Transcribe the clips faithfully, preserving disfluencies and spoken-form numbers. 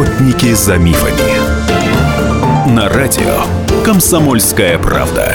«Охотники за мифами» на радио «Комсомольская правда».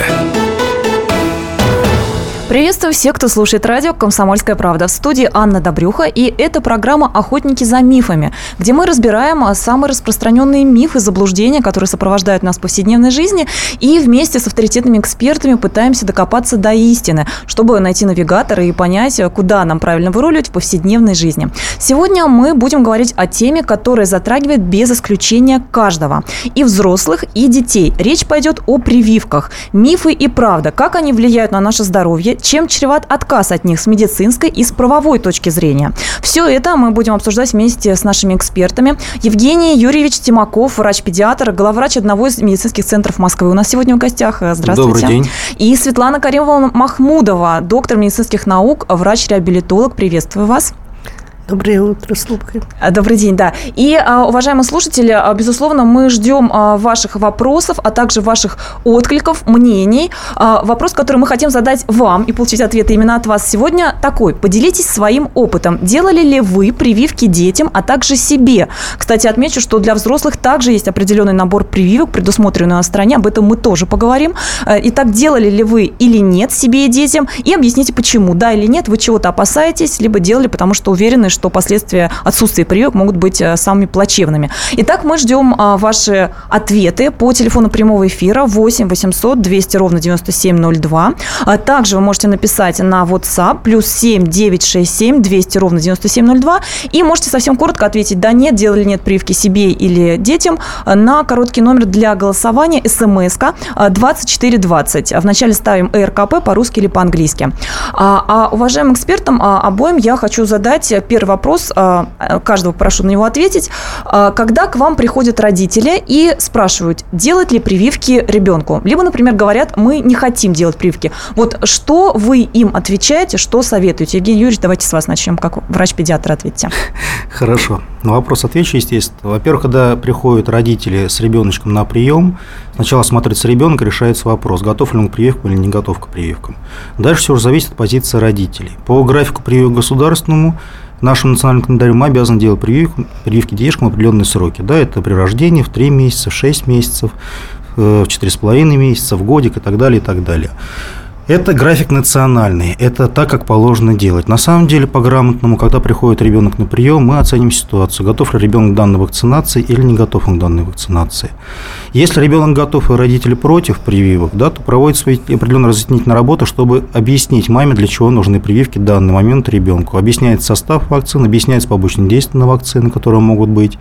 Приветствую всех, кто слушает радио «Комсомольская правда». В студии Анна Добрюха, и это программа «Охотники за мифами», где мы разбираем самые распространенные мифы, заблуждения, которые сопровождают нас в повседневной жизни, и вместе с авторитетными экспертами пытаемся докопаться до истины, чтобы найти навигатора и понять, куда нам правильно выруливать в повседневной жизни. Сегодня мы будем говорить о теме, которая затрагивает без исключения каждого, и взрослых, и детей. Речь пойдет о прививках, мифы и правда, как они влияют на наше здоровье, чем чреват отказ от них с медицинской и с правовой точки зрения. Все это мы будем обсуждать вместе с нашими экспертами. Евгений Юрьевич Тимаков, врач-педиатр, главврач одного из медицинских центров Москвы, у нас сегодня в гостях. Здравствуйте. Добрый день. И Светлана Каримовна Махмудова, доктор медицинских наук, врач-реабилитолог. Приветствую вас. Доброе утро, слушатели. Добрый день, да. И, уважаемые слушатели, безусловно, мы ждем ваших вопросов, а также ваших откликов, мнений. Вопрос, который мы хотим задать вам и получить ответы именно от вас сегодня, такой. Поделитесь своим опытом. Делали ли вы прививки детям, а также себе? Кстати, отмечу, что для взрослых также есть определенный набор прививок, предусмотренный в стране. Об этом мы тоже поговорим. Итак, делали ли вы или нет себе и детям? И объясните, почему. Да или нет, вы чего-то опасаетесь, либо делали, потому что уверены, что... что последствия отсутствия прививок могут быть самыми плачевными. Итак, мы ждем ваши ответы по телефону прямого эфира восемь восемьсот двести ровно девяносто семь ноль два. Также вы можете написать на WhatsApp плюс семь девятьсот шестьдесят семь двести ровно девяносто семь ноль два. И можете совсем коротко ответить «да», «нет», «делали нет прививки себе или детям» на короткий номер для голосования СМС-ка двадцать четыре двадцать. Вначале ставим РКП по-русски или по-английски. А уважаемым экспертам обоим я хочу задать первый вопрос, каждого прошу на него ответить. Когда к вам приходят родители и спрашивают, делать ли прививки ребенку? Либо, например, говорят, мы не хотим делать прививки. Вот что вы им отвечаете, что советуете? Евгений Юрьевич, давайте с вас начнем, как врач-педиатр ответьте. Хорошо. На вопрос отвечу, естественно. Во-первых, когда приходят родители с ребеночком на прием, сначала смотрится ребенок, решается вопрос, готов ли он к прививкам или не готов к прививкам. Дальше все уже зависит от позиции родителей. По графику прививок государственному, нашему национальному календарю, мы обязаны делать прививки, прививки детишкам в определенные сроки. Да, это при рождении в три месяца, в шесть месяцев, в четыре с половиной месяца, в годик и так далее, и так далее. Это график национальный, это так, как положено делать. На самом деле, по-грамотному, когда приходит ребенок на прием, мы оценим ситуацию, готов ли ребенок к данной вакцинации или не готов он к данной вакцинации. Если ребенок готов и родители против прививок, да, то проводят свои определенные разъяснительные работы, чтобы объяснить маме, для чего нужны прививки в данный момент ребенку. Объясняется состав вакцин, объясняется побочные действия на вакцины, которые могут быть.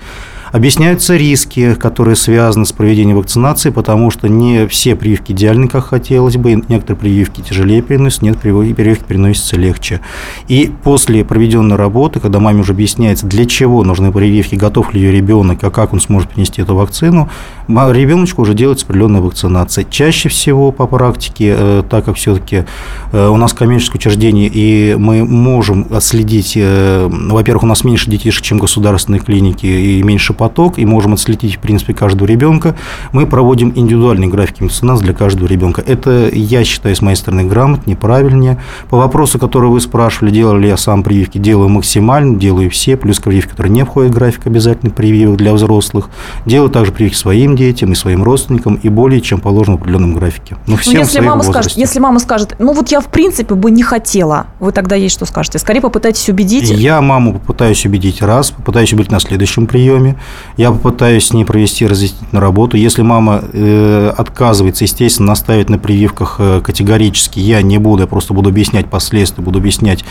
Объясняются риски, которые связаны с проведением вакцинации, потому что не все прививки идеальны, как хотелось бы, некоторые прививки тяжелее переносятся, некоторые прививки переносятся легче. И после проведенной работы, когда маме уже объясняется, для чего нужны прививки, готов ли ее ребенок, а как он сможет принести эту вакцину, ребеночку уже делается определенная вакцинация. Чаще всего по практике, так как все-таки у нас коммерческое учреждение, и мы можем отследить, во-первых, у нас меньше детишек, чем государственные клиники, и меньше пациентов, поток, и можем отследить, в принципе, каждого ребенка, мы проводим индивидуальные графики вакцинации для каждого ребенка. Это, я считаю, с моей стороны, грамотнее, правильнее. По вопросу, который вы спрашивали, делал ли я сам прививки, делаю максимально, делаю все, плюс прививки, которые не входят в график обязательных прививок для взрослых. Делаю также прививки своим детям и своим родственникам, и более чем положено в определенном графике. Но всем Но если в своем мама возрасте. Скажет, если мама скажет, ну вот я, в принципе, бы не хотела, вы тогда ей что скажете? Скорее попытайтесь убедить. Я маму попытаюсь убедить раз, попытаюсь убедить на следующем приеме. Я попытаюсь с ней провести разъяснительную работу. Если мама э, отказывается, естественно, наставить на прививках э, категорически, я не буду, я просто буду объяснять последствия, буду объяснять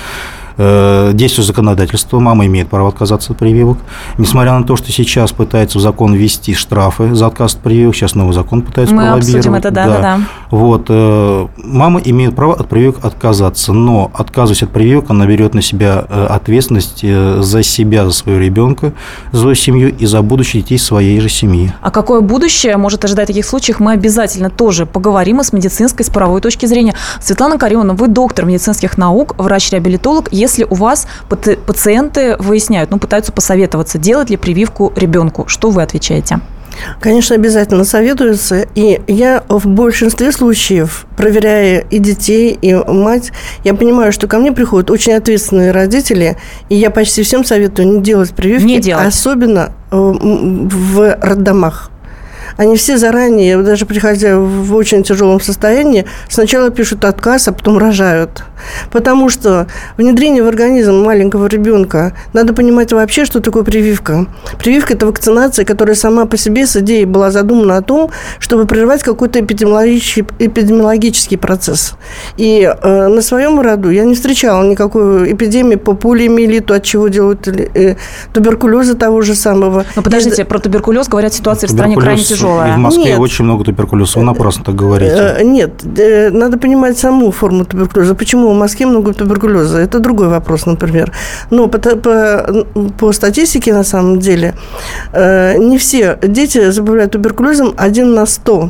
э, действие законодательства. Мама имеет право отказаться от прививок. Несмотря на то, что сейчас пытается в закон ввести штрафы за отказ от прививок, сейчас новый закон пытается пролоббировать. Мы обсудим это, да, да. да, да. Вот, э, мама имеет право от прививок отказаться, но, отказываясь от прививок, она берет на себя ответственность за себя, за своего ребенка, за свою семью и за будущее детей своей же семьи. А какое будущее может ожидать в таких случаях, мы обязательно тоже поговорим и с медицинской, с правовой точки зрения. Светлана Каримовна, вы доктор медицинских наук, врач-реабилитолог. Если у вас пациенты выясняют, ну, пытаются посоветоваться, делать ли прививку ребенку, что вы отвечаете? Конечно, обязательно советуются. И я в большинстве случаев, проверяя и детей, и мать, я понимаю, что ко мне приходят очень ответственные родители, и я почти всем советую не делать прививки, не делать. Особенно в роддомах. Они все заранее, даже приходя в очень тяжелом состоянии, сначала пишут отказ, а потом рожают. Потому что внедрение в организм маленького ребенка, надо понимать вообще, что такое прививка. Прививка – это вакцинация, которая сама по себе с идеей была задумана о том, чтобы прервать какой-то эпидемиологический, эпидемиологический процесс. И э, на своем роду я не встречала никакой эпидемии по полиомиелиту, от чего делают э, туберкулеза того же самого. Но подождите, и... про туберкулез говорят, ситуация в стране крайне тяжелая. И в Москве нет. очень много туберкулеза. Вы напрасно так говорите. Нет, надо понимать саму форму туберкулеза. Почему в Москве много туберкулеза? Это другой вопрос, например. Но по, по, по статистике, на самом деле, не все дети заболевают туберкулезом один на сто.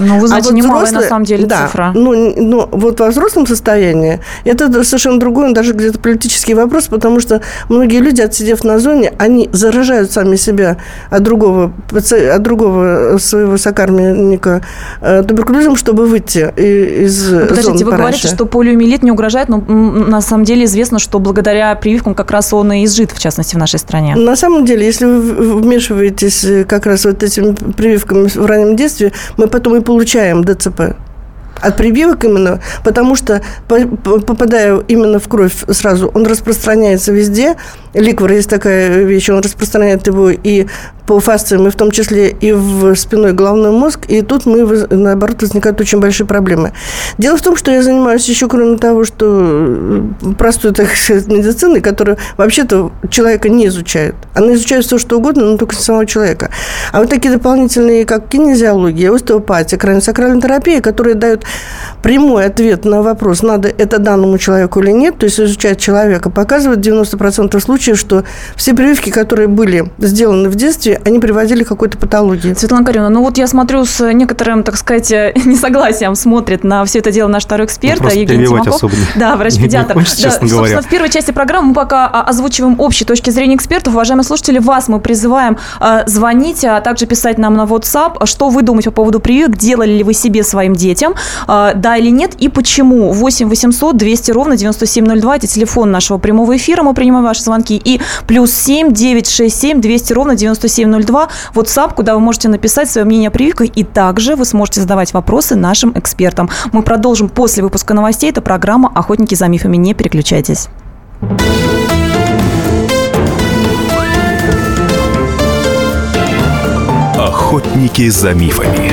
Ну, вы знаете, а вот немалая, взрослые, на самом деле, да, цифра. Ну, ну, вот во взрослом состоянии это совершенно другой, даже где-то политический вопрос, потому что многие люди, отсидев на зоне, они заражают сами себя от другого, от другого своего сокамерника туберкулезом, чтобы выйти из ну, подождите, зоны вы пораньше. Говорите, что полиомиелит не угрожает, но на самом деле известно, что благодаря прививкам как раз он и изжит, в частности, в нашей стране. На самом деле, если вы вмешиваетесь как раз вот этими прививками в раннем детстве, мы потом и получаем дэ цэ пэ от прививок именно, потому что, попадая именно в кровь сразу, он распространяется везде. Ликвор есть такая вещь, он распространяет его и по фасциям, и в том числе и в спиной головной мозг, и тут, мы, наоборот, возникают очень большие проблемы. Дело в том, что я занимаюсь еще, кроме того, что простой, так сказать, медициной, которая вообще-то человека не изучает. Она изучает все, что угодно, но только самого человека. А вот такие дополнительные, как кинезиология, остеопатия, краниосакральная терапия, которые дают прямой ответ на вопрос, надо это данному человеку или нет, то есть изучать человека, показывает девяносто процентов случаев, что все прививки, которые были сделаны в детстве, они приводили к какой-то патологии. Светлана Каримовна, ну вот я смотрю, с некоторым, так сказать, несогласием смотрит на все это дело наш второй эксперт, ну, Евгений Тимаков. Особо. Да, врач-педиатр. Не, не хочется, да, честно собственно, говоря. В первой части программы мы пока озвучиваем общие точки зрения экспертов. Уважаемые слушатели, вас мы призываем э, звонить, а также писать нам на WhatsApp, что вы думаете по поводу прививок, делали ли вы себе, своим детям, э, да или нет, и почему. восемь восемьсот двести ровно девяносто семь ноль два, это телефон нашего прямого эфира, мы принимаем ваши звонки, и плюс семь девятьсот шестьдесят семь двести ровно девяносто семь ноль два. ноль два, WhatsApp, куда вы можете написать свое мнение о прививках, и также вы сможете задавать вопросы нашим экспертам. Мы продолжим после выпуска новостей. Это программа «Охотники за мифами». Не переключайтесь. «Охотники за мифами».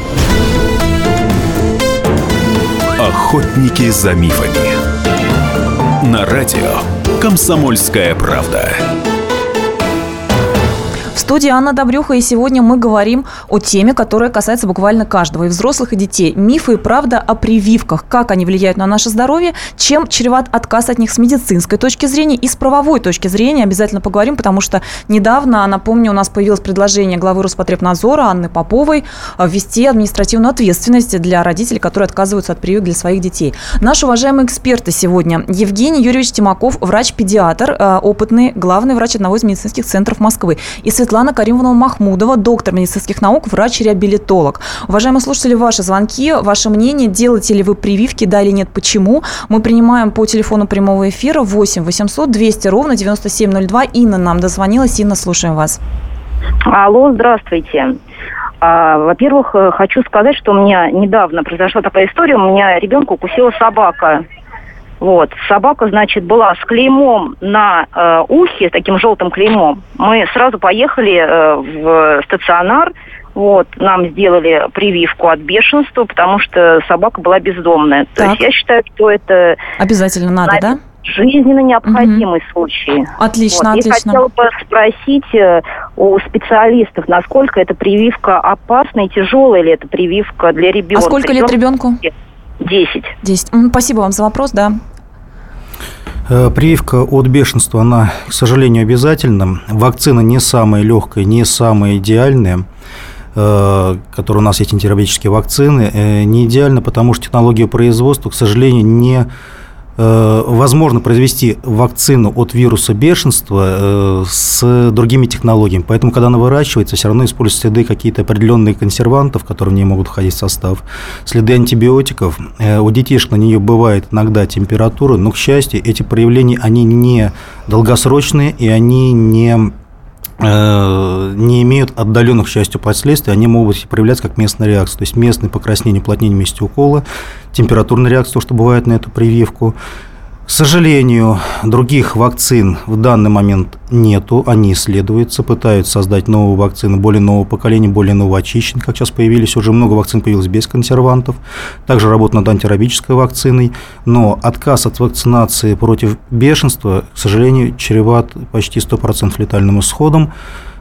«Охотники за мифами» на радио «Комсомольская правда». В студии Анна Добрюха, и сегодня мы говорим о теме, которая касается буквально каждого, и взрослых, и детей. Мифы и правда о прививках, как они влияют на наше здоровье, чем чреват отказ от них с медицинской точки зрения и с правовой точки зрения. Обязательно поговорим, потому что недавно, напомню, у нас появилось предложение главы Роспотребнадзора Анны Поповой ввести административную ответственность для родителей, которые отказываются от прививок для своих детей. Наши уважаемые эксперты сегодня: Евгений Юрьевич Тимаков, врач-педиатр, опытный, главный врач одного из медицинских центров Москвы, и Светлана Каримовна Махмудова, доктор медицинских наук, врач-реабилитолог. Уважаемые слушатели, ваши звонки, ваше мнение, делаете ли вы прививки, да или нет, почему, мы принимаем по телефону прямого эфира восемь восемьсот двести ровно девяносто семь ноль два. Инна нам дозвонилась. Инна, слушаем вас. Алло, здравствуйте. Во-первых, хочу сказать, что у меня недавно произошла такая история. У меня ребенка укусила собака. Вот. Собака, значит, была с клеймом на э, ухе, таким желтым клеймом. Мы сразу поехали э, в стационар, вот, нам сделали прививку от бешенства, потому что собака была бездомная. Так. То есть я считаю, что это... Обязательно надо, на... да? жизненно необходимый угу. случай. Отлично, вот. отлично. Я хотела бы спросить у специалистов, насколько эта прививка опасна и тяжелая ли эта прививка для ребенка. А сколько лет ребенку? Десять. Десять. Спасибо вам за вопрос, да. Прививка от бешенства, она, к сожалению, обязательна. Вакцина не самая легкая, не самая идеальная, которые у нас есть антирабические вакцины, не идеально, потому что технология производства, к сожалению, не возможно произвести вакцину от вируса бешенства с другими технологиями. Поэтому, когда она выращивается, все равно используются следы какие-то определенные консервантов, которые в нее могут входить в состав, следы антибиотиков. У детишек на нее бывает иногда температура, но, к счастью, эти проявления, они не долгосрочные и они не... не имеют отдаленных, к счастью, последствий, они могут проявляться как местная реакция, то есть местное покраснение, уплотнение вместе укола, температурная реакция, то, что бывает на эту прививку. К сожалению, других вакцин в данный момент нету, они исследуются, пытаются создать новую вакцину, более нового поколения, более нового очищения, как сейчас появились, уже много вакцин появилось без консервантов, также работа над антирабической вакциной, но отказ от вакцинации против бешенства, к сожалению, чреват почти сто процентов летальным исходом,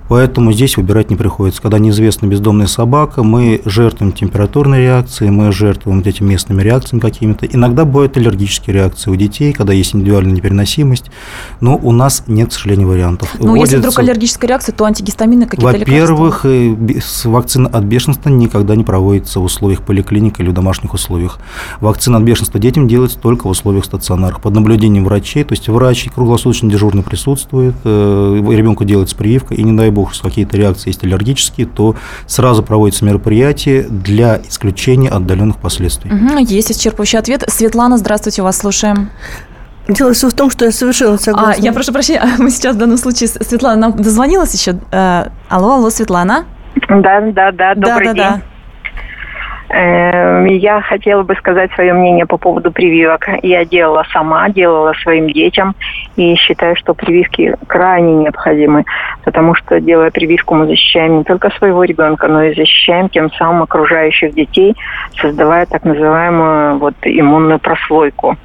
поэтому здесь выбирать не приходится. Когда неизвестна бездомная собака, мы жертвуем температурной реакцией, мы жертвуем вот этими местными реакциями какими-то. Иногда бывают аллергические реакции у детей, когда есть индивидуальная непереносимость, но у нас нет, к сожалению, вариантов. Ну, если вдруг аллергическая реакция, то антигистамины какие-то лекарства? Во-первых, вакцина от бешенства никогда не проводится в условиях поликлиник или в домашних условиях. Вакцина от бешенства детям делается только в условиях стационарных, под наблюдением врачей, то есть врач круглосуточно дежурно присутствует, ребенку делается прививка, и не дай бог, если какие-то реакции есть аллергические, то сразу проводятся мероприятия для исключения отдаленных последствий. Угу, есть исчерпывающий ответ. Светлана, здравствуйте, вас слушаем. Дело все в том, что я совершенно согласна. А, я прошу прощения, мы сейчас в данном случае... Светлана нам дозвонилась еще? Алло, алло, Светлана? Да, да, да, добрый да, да, день. Да. Я хотела бы сказать свое мнение по поводу прививок. Я делала сама, делала своим детям, и считаю, что прививки крайне необходимы, потому что, делая прививку, мы защищаем не только своего ребенка, но и защищаем тем самым окружающих детей, создавая так называемую вот иммунную прослойку.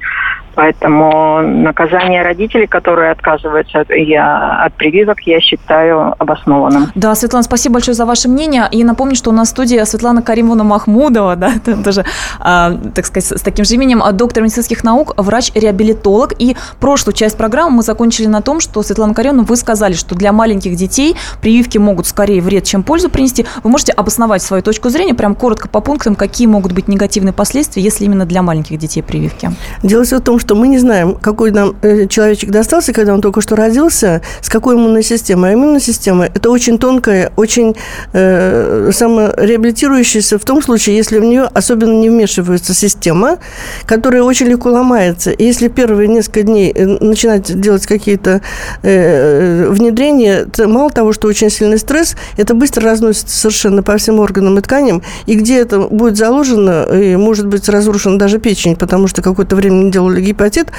Поэтому наказание родителей, которые отказываются от, я, от прививок, я считаю обоснованным. Да, Светлана, спасибо большое за ваше мнение. И напомню, что у нас в студии Светлана Каримовна Махмудова, да, тоже, а, так сказать, с таким же именем, доктор медицинских наук, врач-реабилитолог. И прошлую часть программы мы закончили на том, что, Светлана Каримовна, вы сказали, что для маленьких детей прививки могут скорее вред, чем пользу принести. Вы можете обосновать свою точку зрения, прям коротко по пунктам, какие могут быть негативные последствия, если именно для маленьких детей прививки? Дело в том, что что мы не знаем, какой нам человечек достался, когда он только что родился, с какой иммунной системой. А иммунная система – это очень тонкая, очень э, самореабилитирующаяся в том случае, если в нее особенно не вмешивается система, которая очень легко ломается. И если первые несколько дней начинать делать какие-то э, внедрения, то мало того, что очень сильный стресс, это быстро разносится совершенно по всем органам и тканям, и где это будет заложено, и может быть разрушена даже печень, потому что какое-то время не делали гипотез, гепатит,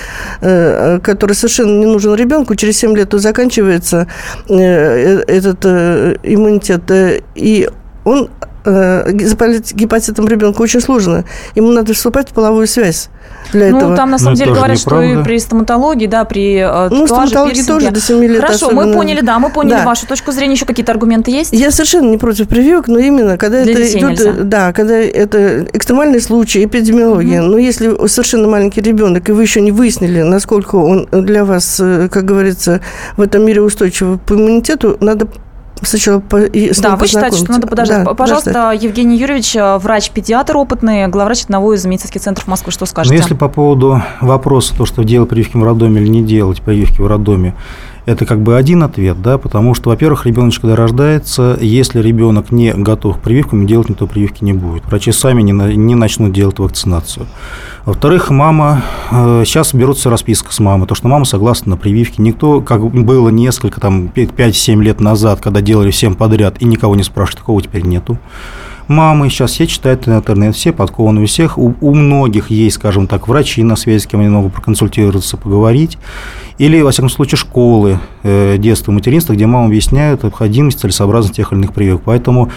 который совершенно не нужен ребенку, через семь лет он заканчивается, этот иммунитет, и он заболеть гепатитом ребенка очень сложно. Ему надо вступать в половую связь для ну, этого. Ну, там, на самом Но деле, говорят, что и при стоматологии, да, при ну, татуаже, пирсинге. Тоже до семи лет. Хорошо, особенно. мы поняли, да, мы поняли да. вашу точку зрения. Еще какие-то аргументы есть? Я совершенно не против прививок, но именно когда для это идет... Да, когда это экстремальные случаи, эпидемиология. Mm-hmm. Но если совершенно маленький ребенок, и вы еще не выяснили, насколько он для вас, как говорится, в этом мире устойчивый по иммунитету, надо... Сначала по, да, вы считаете, что надо подождать. Да, Пожалуйста, подождать. Евгений Юрьевич, врач-педиатр опытный, главврач одного из медицинских центров Москвы. Что скажете? Ну, если по поводу вопроса, то, что делать прививки в роддоме или не делать прививки в роддоме, это как бы один ответ, да, потому что, во-первых, ребеночек, когда рождается, если ребенок не готов к прививкам, делать никто прививки не будет. Врачи сами не, на, не начнут делать вакцинацию. Во-вторых, мама, э, сейчас берутся расписка с мамой, то, что мама согласна на прививки. Никто, как было несколько, там, пять-семь лет назад, когда делали всем подряд, и никого не спрашивают, такого теперь нету. мамы, сейчас все читают интернет, все подкованы у всех. У, у многих есть, скажем так, врачи на связи, с кем они могут проконсультироваться, поговорить. Или, во всяком случае, школы э, детства и материнства, где мамам объясняют необходимость, целесообразность тех или иных прививок. Поэтому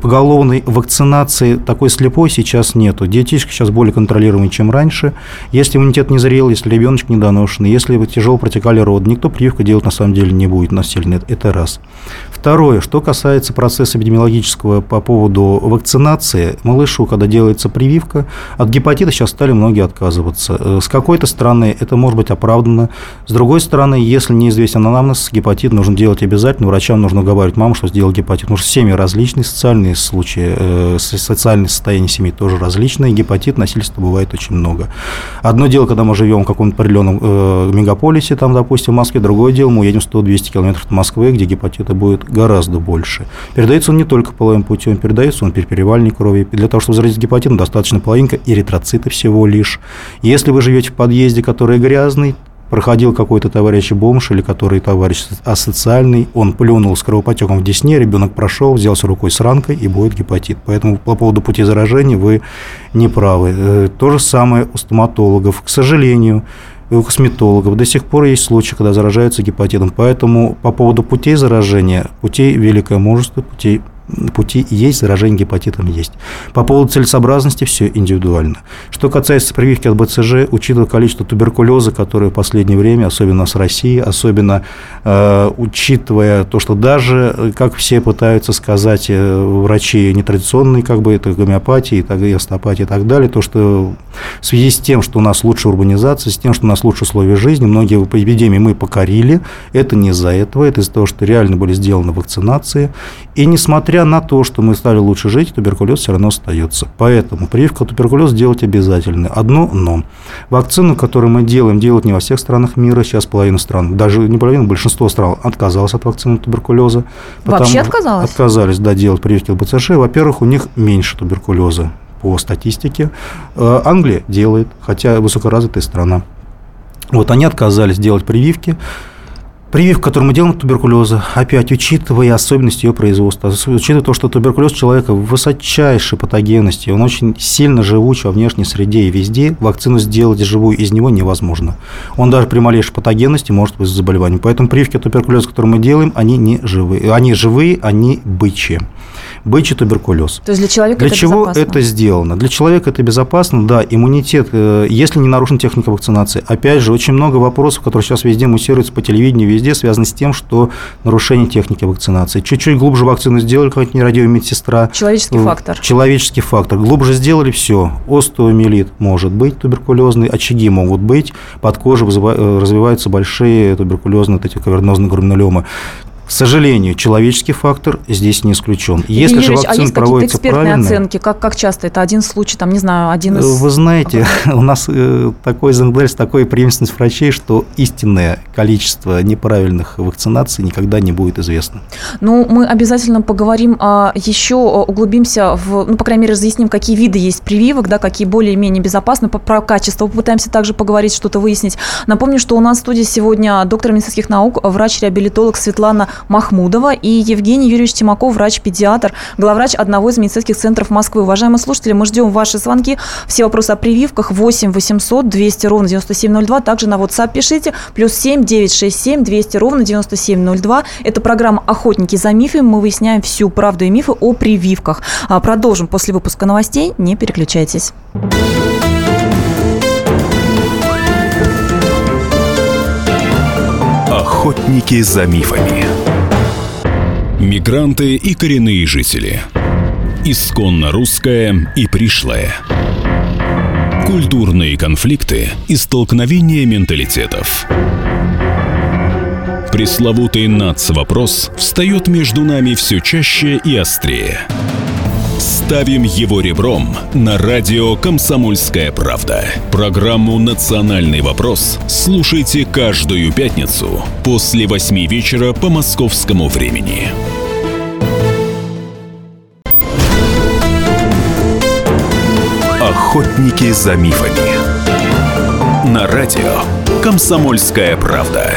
поголовной вакцинации такой слепой сейчас нету. Детишки сейчас более контролируемы, чем раньше. Если иммунитет не зрел, если ребеночек недоношенный, если тяжело протекали роды, никто прививку делать на самом деле не будет насильно. Это раз. Второе, что касается процесса эпидемиологического по поводу вакцинации. Малышу, когда делается прививка, от гепатита сейчас стали многие отказываться. С какой-то стороны это может быть оправдано. С другой С другой стороны, если неизвестен анамнез, гепатит нужно делать обязательно, врачам нужно уговаривать маму, что сделал гепатит, потому что семьи различные, социальные случаи, э, социальное состояние семьи тоже различное, гепатит, насильства бывает очень много. Одно дело, когда мы живем в каком-то определенном э, мегаполисе, там, допустим, в Москве, другое дело, мы едем сто-двести километров от Москвы, где гепатита будет гораздо больше. Передается он не только половым путем, передается он переперевальной крови. Для того, чтобы заразить гепатитом, достаточно половинка эритроцита всего лишь. Если вы живете в подъезде, который грязный, проходил какой-то товарищ бомж или который товарищ асоциальный, он плюнул с кровоподтеком в десне, ребенок прошел, взялся рукой с ранкой и будет гепатит. Поэтому по поводу пути заражения вы не правы. То же самое у стоматологов, к сожалению, у косметологов. До сих пор есть случаи, когда заражаются гепатитом. Поэтому по поводу путей заражения, путей великое множество, путей пути есть, заражение гепатитом есть. По поводу целесообразности все индивидуально. Что касается прививки от БЦЖ, учитывая количество туберкулеза, которое в последнее время, особенно с Россией, особенно э, учитывая то, что даже, как все пытаются сказать, э, врачи нетрадиционные, как бы это гомеопатия, и остеопатия и так далее, то, что в связи с тем, что у нас лучше урбанизация, с тем, что у нас лучше условия жизни, многие эпидемии мы покорили, это не из-за этого, это из-за того, что реально были сделаны вакцинации, и несмотря на то, что мы стали лучше жить, туберкулез все равно остается. Поэтому прививку от туберкулеза делать обязательно. Одно но. Вакцину, которую мы делаем, делают не во всех странах мира. Сейчас половина стран, даже не половина, большинство стран отказалось от вакцины от туберкулеза. Вообще отказалось? Отказались, да, делать прививки от БЦЖ. Во-первых, у них меньше туберкулеза по статистике. Англия делает, хотя высокоразвитая страна. Вот они отказались делать прививки. Прививку, которую мы делаем от туберкулеза, опять учитывая особенности ее производства, учитывая то, что туберкулез человека в высочайшей патогенности, он очень сильно живуч во внешней среде и везде, вакцину сделать живую из него невозможно. Он даже при малейшей патогенности может вызвать заболевание. Поэтому прививки от туберкулеза, которые мы делаем, они не живые, они живые, они бычьи. Бычий туберкулез. То есть для человека для это чего безопасно? Это сделано? Для человека это безопасно, да, иммунитет, если не нарушена техника вакцинации. Опять же, очень много вопросов, которые сейчас везде муссируются по телевидению, везде связаны с тем, что нарушение техники вакцинации. Чуть-чуть глубже вакцину сделали, как не радиомедсестра. Человеческий фактор. Человеческий фактор. Глубже сделали, все. Остеомиелит может быть туберкулезный, очаги могут быть, под кожей развиваются большие туберкулезные, вот эти кавернозные гранулемы. К сожалению, человеческий фактор здесь не исключен. Если Евгений же вакцина а есть проводится экспертные правильно... экспертные оценки? Как, как часто? Это один случай, там, не знаю, один из... Вы знаете, у нас э, такой зендельс, такая преемственность врачей, что истинное количество неправильных вакцинаций никогда не будет известно. Ну, мы обязательно поговорим, а, еще углубимся, в, ну, по крайней мере, разъясним, какие виды есть прививок, да, какие более-менее безопасны, по, про качество. Попытаемся также поговорить, что-то выяснить. Напомню, что у нас в студии сегодня доктор медицинских наук, врач-реабилитолог Светлана Махмудова и Евгений Юрьевич Тимаков, врач-педиатр, главврач одного из медицинских центров Москвы. Уважаемые слушатели, мы ждем ваши звонки. Все вопросы о прививках восемь восемьсот двести ровно девяносто семь ноль два. Также на WhatsApp пишите плюс семь девятьсот шестьдесят семь двести ровно девяносто семь ноль два. Это программа «Охотники за мифами». Мы выясняем всю правду и мифы о прививках. Продолжим после выпуска новостей. Не переключайтесь. Охотники за мифами. Мигранты и коренные жители. Исконно русское и пришлое. Культурные конфликты и столкновения менталитетов. Пресловутый нацвопрос встает между нами все чаще и острее. Ставим его ребром на радио «Комсомольская правда». Программу «Национальный вопрос» слушайте каждую пятницу после восьми вечера по московскому времени. Охотники за мифами. На радио «Комсомольская правда».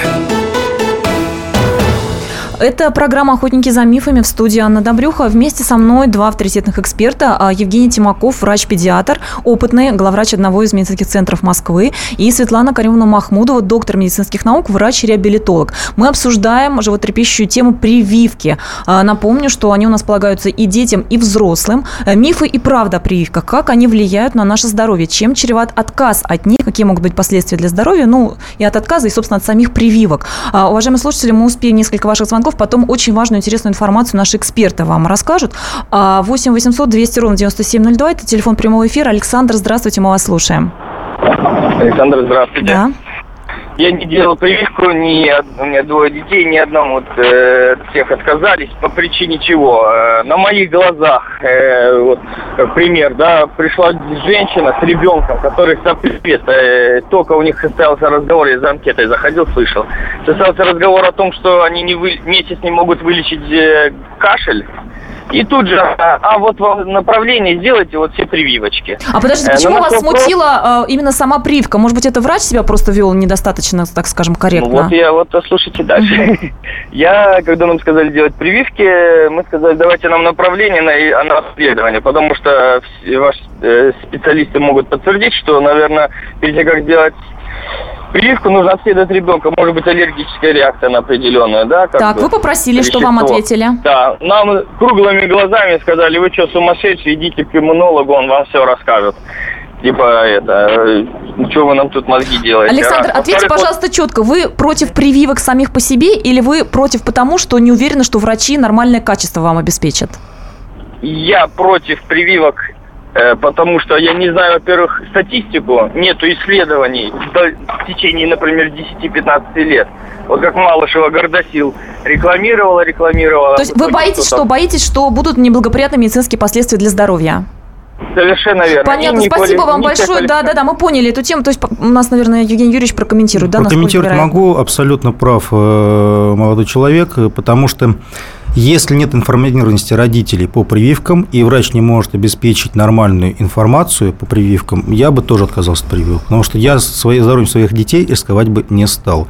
Это программа «Охотники за мифами», в студии Анна Добрюха. Вместе со мной два авторитетных эксперта. Евгений Тимаков, врач-педиатр, опытный, главврач одного из медицинских центров Москвы. И Светлана Каримовна Махмудова, доктор медицинских наук, врач-реабилитолог. Мы обсуждаем животрепещущую тему прививки. Напомню, что они у нас полагаются и детям, и взрослым. Мифы и правда о прививках. Как они влияют на наше здоровье? Чем чреват отказ от них? Какие могут быть последствия для здоровья? Ну, и от отказа, и, собственно, от самих прививок. Уважаемые слушатели, мы успеем несколько ваших звонков. Потом очень важную, интересную информацию наши эксперты вам расскажут. восемь восемьсот двести ровно девяносто семь ноль два. Это телефон прямого эфира. Александр, здравствуйте, мы вас слушаем. Александр, здравствуйте. Да. Я не делал прививку, ни, у меня двое детей, ни одному от э, всех отказались по причине чего. Э, на моих глазах, э, вот, как пример, да, пришла женщина с ребенком, который сопред, э, только у них состоялся разговор, я за анкетой заходил, слышал. Состоялся разговор о том, что они не вы, месяц не могут вылечить э, кашель. И тут же, а, а вот вам направление, сделайте вот все прививочки. А подождите, почему Но вас вопрос... смутила а, именно сама прививка? Может быть, это врач себя просто вел недостаточно, так скажем, корректно? Ну, вот я, вот слушайте дальше. Я, когда нам сказали делать прививки, мы сказали, давайте нам направление на, на обследование, потому что ваши э, специалисты могут подтвердить, что, наверное, перед тем, как делать прививку, нужно обследовать ребенка, может быть, аллергическая реакция на определенную, да? Как так, бы, вы попросили, вещество. Что вам ответили? Да, нам круглыми глазами сказали, вы что, сумасшедшие, идите к иммунологу, он вам все расскажет. Типа это, что вы нам тут мозги делаете? Александр, а? ответьте, пожалуйста, четко, вы против прививок самих по себе или вы против потому, что не уверены, что врачи нормальное качество вам обеспечат? Я против прививок. Потому что я не знаю, во-первых, статистику, нету исследований в течение, например, десять-пятнадцать лет. Вот как Малышева Гордосил рекламировала, рекламировала. То есть вы боитесь, что, боитесь, что будут неблагоприятные медицинские последствия для здоровья? Совершенно верно. Понятно. Спасибо вам большое. Да, да, да, мы поняли эту тему. То есть у нас, наверное, Евгений Юрьевич прокомментирует. Да, прокомментировать могу, абсолютно прав молодой человек, потому что если нет информированности родителей по прививкам и врач не может обеспечить нормальную информацию по прививкам, я бы тоже отказался от прививок, потому что я своим здоровьем своих детей рисковать бы не стал.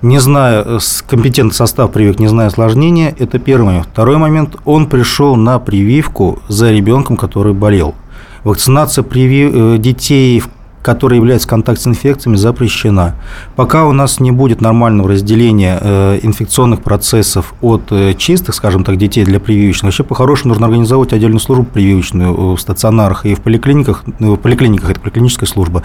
Не зная компетентный состав прививок, не зная осложнения, это первый момент. Второй момент, он пришел на прививку за ребенком, который болел. Вакцинация привив... детей в которая является контакт с инфекциями, запрещена. Пока у нас не будет нормального разделения инфекционных процессов от чистых, скажем так, детей для прививочных, вообще по-хорошему нужно организовать отдельную службу прививочную в стационарах и в поликлиниках. В поликлиниках это поликлиническая служба.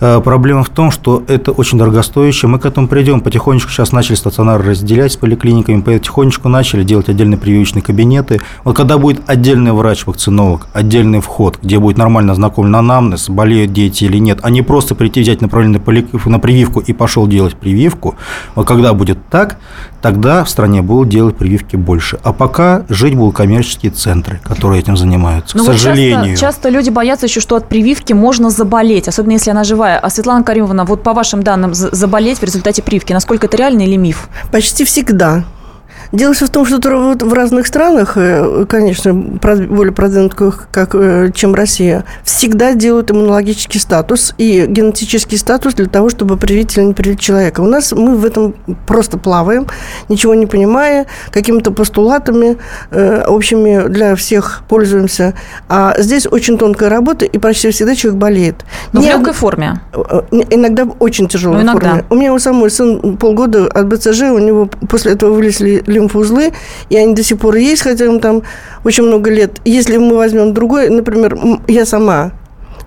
Проблема в том, что это очень дорогостоящее. Мы к этому придем. Потихонечку сейчас начали стационары разделять с поликлиниками, потихонечку начали делать отдельные прививочные кабинеты. Вот когда будет отдельный врач-вакцинолог, отдельный вход, где будет нормально ознакомлен анамнез, болеют дети или нет, а не просто прийти, взять направление на прививку и пошел делать прививку. Вот когда будет так, тогда в стране будут делать прививки больше. А пока жить будут коммерческие центры, которые этим занимаются, но к вот сожалению. Часто, часто люди боятся еще, что от прививки можно заболеть, особенно если она живая. А Светлана Каримовна, вот по вашим данным, заболеть в результате прививки, насколько это реально или миф? Почти всегда. Дело все в том, что в разных странах, конечно, более продвинутых, чем Россия, всегда делают иммунологический статус и генетический статус для того, чтобы привить или не привить человека. У нас мы в этом просто плаваем, ничего не понимая, какими-то постулатами общими для всех пользуемся. А здесь очень тонкая работа, и почти всегда человек болеет. Но не в легкой форме. Иногда в очень тяжелой Но иногда. форме. У меня у самой сын полгода от БЦЖ, у него после этого вылезли лимфоузлы, и они до сих пор есть, хотя им там очень много лет. Если мы возьмем другой, например, я сама,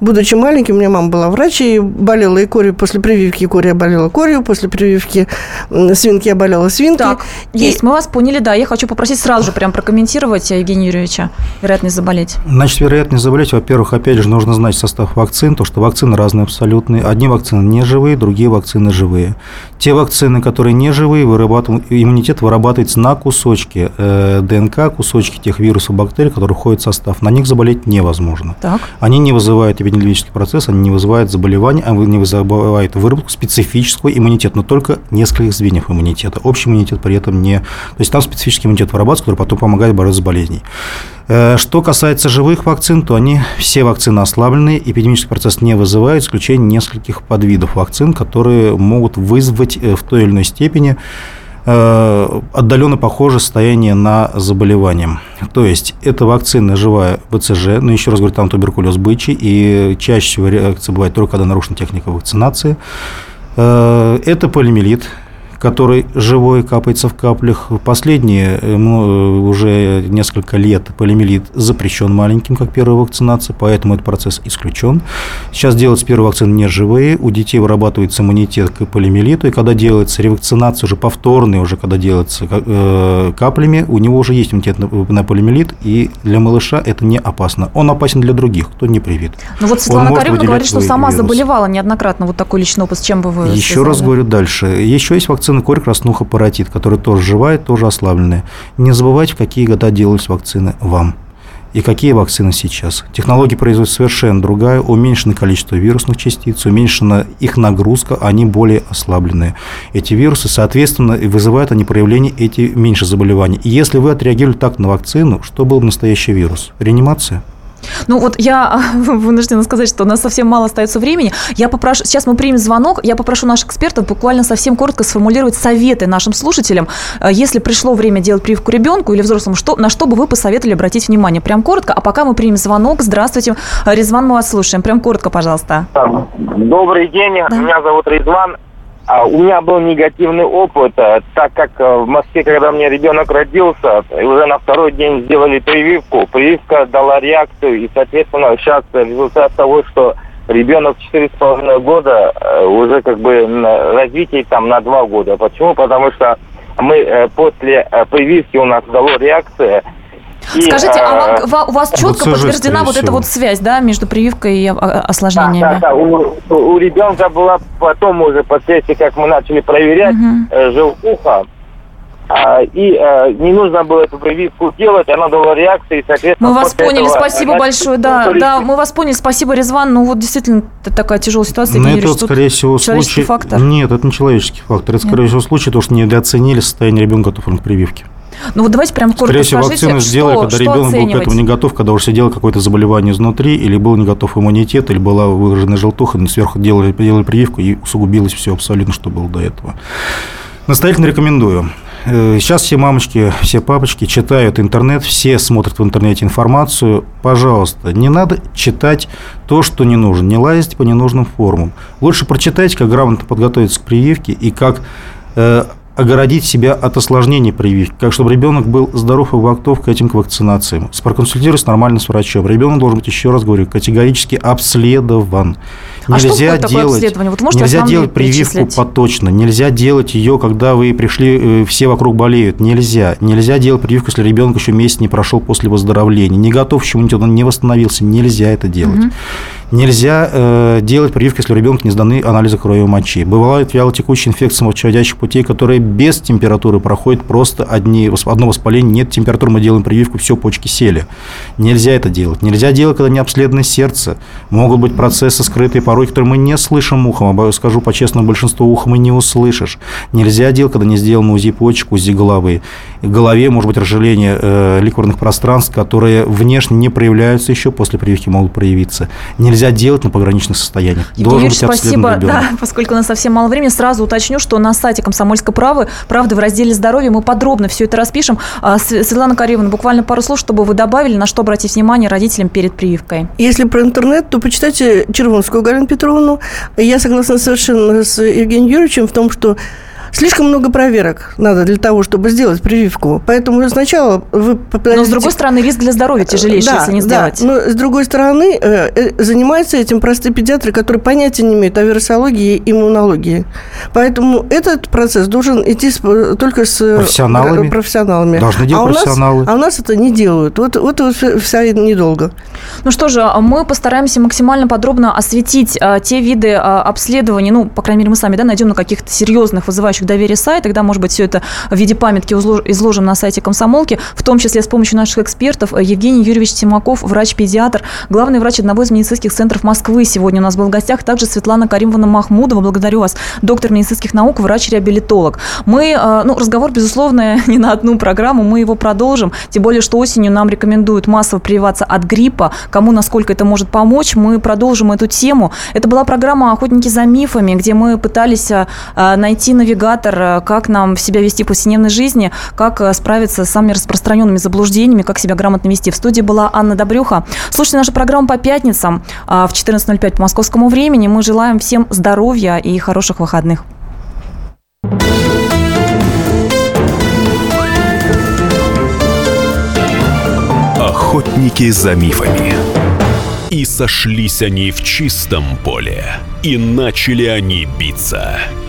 будучи маленькой, у меня мама была врач, и болела и корью после прививки, и корью я болела корью, после прививки свинки я болела свинкой. Так, и... есть, мы вас поняли, да. Я хочу попросить сразу же прям прокомментировать Евгения Юрьевича вероятность заболеть. Значит, вероятность заболеть, во-первых, опять же, нужно знать состав вакцин, то, что вакцины разные абсолютные. Одни вакцины не живые, другие вакцины живые. Те вакцины, которые не живые, вырабатывают, иммунитет вырабатывается на кусочки э, ДНК, кусочки тех вирусов, бактерий, которые входят в состав. На них заболеть невозможно. Так. Они не вызывают эпидемиологический процесс, они не вызывают заболевания, они не вызывают выработку специфического иммунитета, но только нескольких звеньев иммунитета. Общий иммунитет при этом не... То есть там специфический иммунитет вырабатывается, который потом помогает бороться с болезнью. Что касается живых вакцин, то они все вакцины ослаблены, эпидемический процесс не вызывает, исключение нескольких подвидов вакцин, которые могут вызвать в той или иной степени отдаленно похоже состояние на заболевание. То есть, это вакцина живая БЦЖ, но еще раз говорю, там туберкулез бычий, и чаще всего реакция бывает только, когда нарушена техника вакцинации. Это полиомиелит, который живой, капается в каплях. Последние, ну, уже несколько лет полиомиелит запрещен маленьким, как первая вакцинация, поэтому этот процесс исключен. Сейчас делаются первые вакцины неживые, у детей вырабатывается иммунитет к полиомиелиту, и когда делается ревакцинация, уже повторная, уже когда делается каплями, у него уже есть иммунитет на полиомиелит, и для малыша это не опасно. Он опасен для других, кто не привит. Ну вот Светлана Каримовна говорит, что сама вирус. заболевала неоднократно, вот такой личный опыт, с чем бы вы... Еще связали? Раз говорю дальше. Еще есть вакцина корь, краснуха, паротит, которая тоже живая, тоже ослабленная. Не забывайте, в какие года делались вакцины вам и какие вакцины сейчас. Технология производства совершенно другая, уменьшено количество вирусных частиц, уменьшена их нагрузка, они более ослабленные. Эти вирусы, соответственно, вызывают они проявление эти меньше заболеваний. И если вы отреагировали так на вакцину, что был бы настоящий вирус? Реанимация? Ну вот я вынуждена сказать, что у нас совсем мало остается времени. Я попрошу, сейчас мы примем звонок, я попрошу наших экспертов буквально совсем коротко сформулировать советы нашим слушателям. Если пришло время делать прививку ребенку или взрослому, что, на что бы вы посоветовали обратить внимание? Прям коротко, а пока мы примем звонок. Здравствуйте, Резван, мы вас слушаем. Прям коротко, пожалуйста. Добрый день, да. Меня зовут Резван. У меня был негативный опыт, так как в Москве, когда мне ребенок родился, уже на второй день сделали прививку. Прививка дала реакцию, и, соответственно, сейчас результат того, что ребенок четыре с половиной года уже как бы развитие там на два года. Почему? Потому что мы после прививки у нас дало реакция. И, Скажите, а вам, у вас четко подтверждена вот эта вот связь, да, между прививкой и осложнениями? Да, да, да. У, у ребенка была потом уже последствия, как мы начали проверять, угу. желтуха. А, и а, не нужно было эту прививку делать, она дала реакции, соответственно... Мы вас поняли, спасибо начали... большое, да, да, мы вас поняли, спасибо, Резван, ну вот действительно такая тяжелая ситуация, Евгений Юрьевич, тут человеческий случай... фактор. Нет, это не человеческий фактор, это, скорее Нет. всего, случай, потому что недооценили состояние ребенка от формы прививки. Ну вот давайте прям коротко скажите, вакцину сделали, что, когда что ребенок оценивать? Был к этому не готов, когда уже сидело какое-то заболевание изнутри, или был не готов иммунитет, или была выражена желтуха, сверху делали, делали прививку, и усугубилось все абсолютно, что было до этого. Настоятельно рекомендую. Сейчас все мамочки, все папочки читают интернет, все смотрят в интернете информацию. Пожалуйста, не надо читать то, что не нужно, не лазить по ненужным форумам. Лучше прочитайте, как грамотно подготовиться к прививке и как... огородить себя от осложнений прививки, как чтобы ребенок был здоров и готов к этим к вакцинациям. Проконсультироваться нормально с врачом. Ребенок должен быть, еще раз говорю, категорически обследован. А нельзя что такое делать, обследование? Вот нельзя делать прививку перечислить? Поточно. Нельзя делать ее, когда вы пришли, все вокруг болеют. Нельзя. Нельзя делать прививку, если ребенок еще месяц не прошел после выздоровления. Не готов к чему-нибудь, он не восстановился. Нельзя это делать. Угу. Нельзя э, делать прививку, если у ребенка не сданы анализы крови и мочи. Бывают вялотекущие инфекции мочевыводящих путей, которые без температуры проходят просто одни, одно воспаление, нет температуры, мы делаем прививку, все, почки сели. Нельзя это делать. Нельзя делать, когда не обследовано сердце. Могут быть процессы скрытые порой, которые мы не слышим ухом. Скажу по-честному, большинство ухом и не услышишь. Нельзя делать, когда не сделано УЗИ почек, УЗИ головы. В голове может быть разжаление э, ликвидных пространств, которые внешне не проявляются еще, после прививки могут проявиться. Нельзя Нельзя делать на пограничных состояниях. Должен быть обследован ребенок. Спасибо, да, поскольку у нас совсем мало времени, сразу уточню, что на сайте «Комсомольской правды» правда в разделе «Здоровье» мы подробно все это распишем. Светлана Каримовна, буквально пару слов, чтобы вы добавили, на что обратить внимание родителям перед прививкой. Если про интернет, то почитайте Червонскую Галину Петровну. Я согласна совершенно с Евгением Юрьевичем в том, что слишком много проверок надо для того, чтобы сделать прививку. Поэтому сначала вы попытаетесь... Но, с другой стороны, риск для здоровья тяжелейший, да, если не сделать. Да, но, с другой стороны, занимаются этим простые педиатры, которые понятия не имеют о вирусологии и иммунологии. Поэтому этот процесс должен идти только с профессионалами. профессионалами. Должны делать а у профессионалы. Нас, а у нас это не делают. Вот, вот вся недолго. Ну что же, мы постараемся максимально подробно осветить те виды обследований, ну, по крайней мере, мы сами, да, найдем на каких-то серьезных, вызывающих доверие сайт, тогда, может быть, все это в виде памятки изложим на сайте «Комсомолки», в том числе с помощью наших экспертов. Евгений Юрьевич Тимаков, врач-педиатр, главный врач одного из медицинских центров Москвы, сегодня у нас был в гостях. Также Светлана Каримовна Махмудова, благодарю вас, доктор медицинских наук, врач-реабилитолог. Мы, ну, разговор, безусловно, не на одну программу, мы его продолжим, тем более, что осенью нам рекомендуют массово прививаться от гриппа, кому насколько это может помочь, мы продолжим эту тему. Это была программа «Охотники за мифами», где мы пытались найти навигацию навигатор, как нам себя вести в повседневной жизни, как справиться с самыми распространенными заблуждениями, как себя грамотно вести. В студии была Анна Добрюха. Слушайте нашу программу по пятницам в четырнадцать ноль пять по московскому времени. Мы желаем всем здоровья и хороших выходных. Охотники за мифами. И сошлись они в чистом поле, и начали они биться,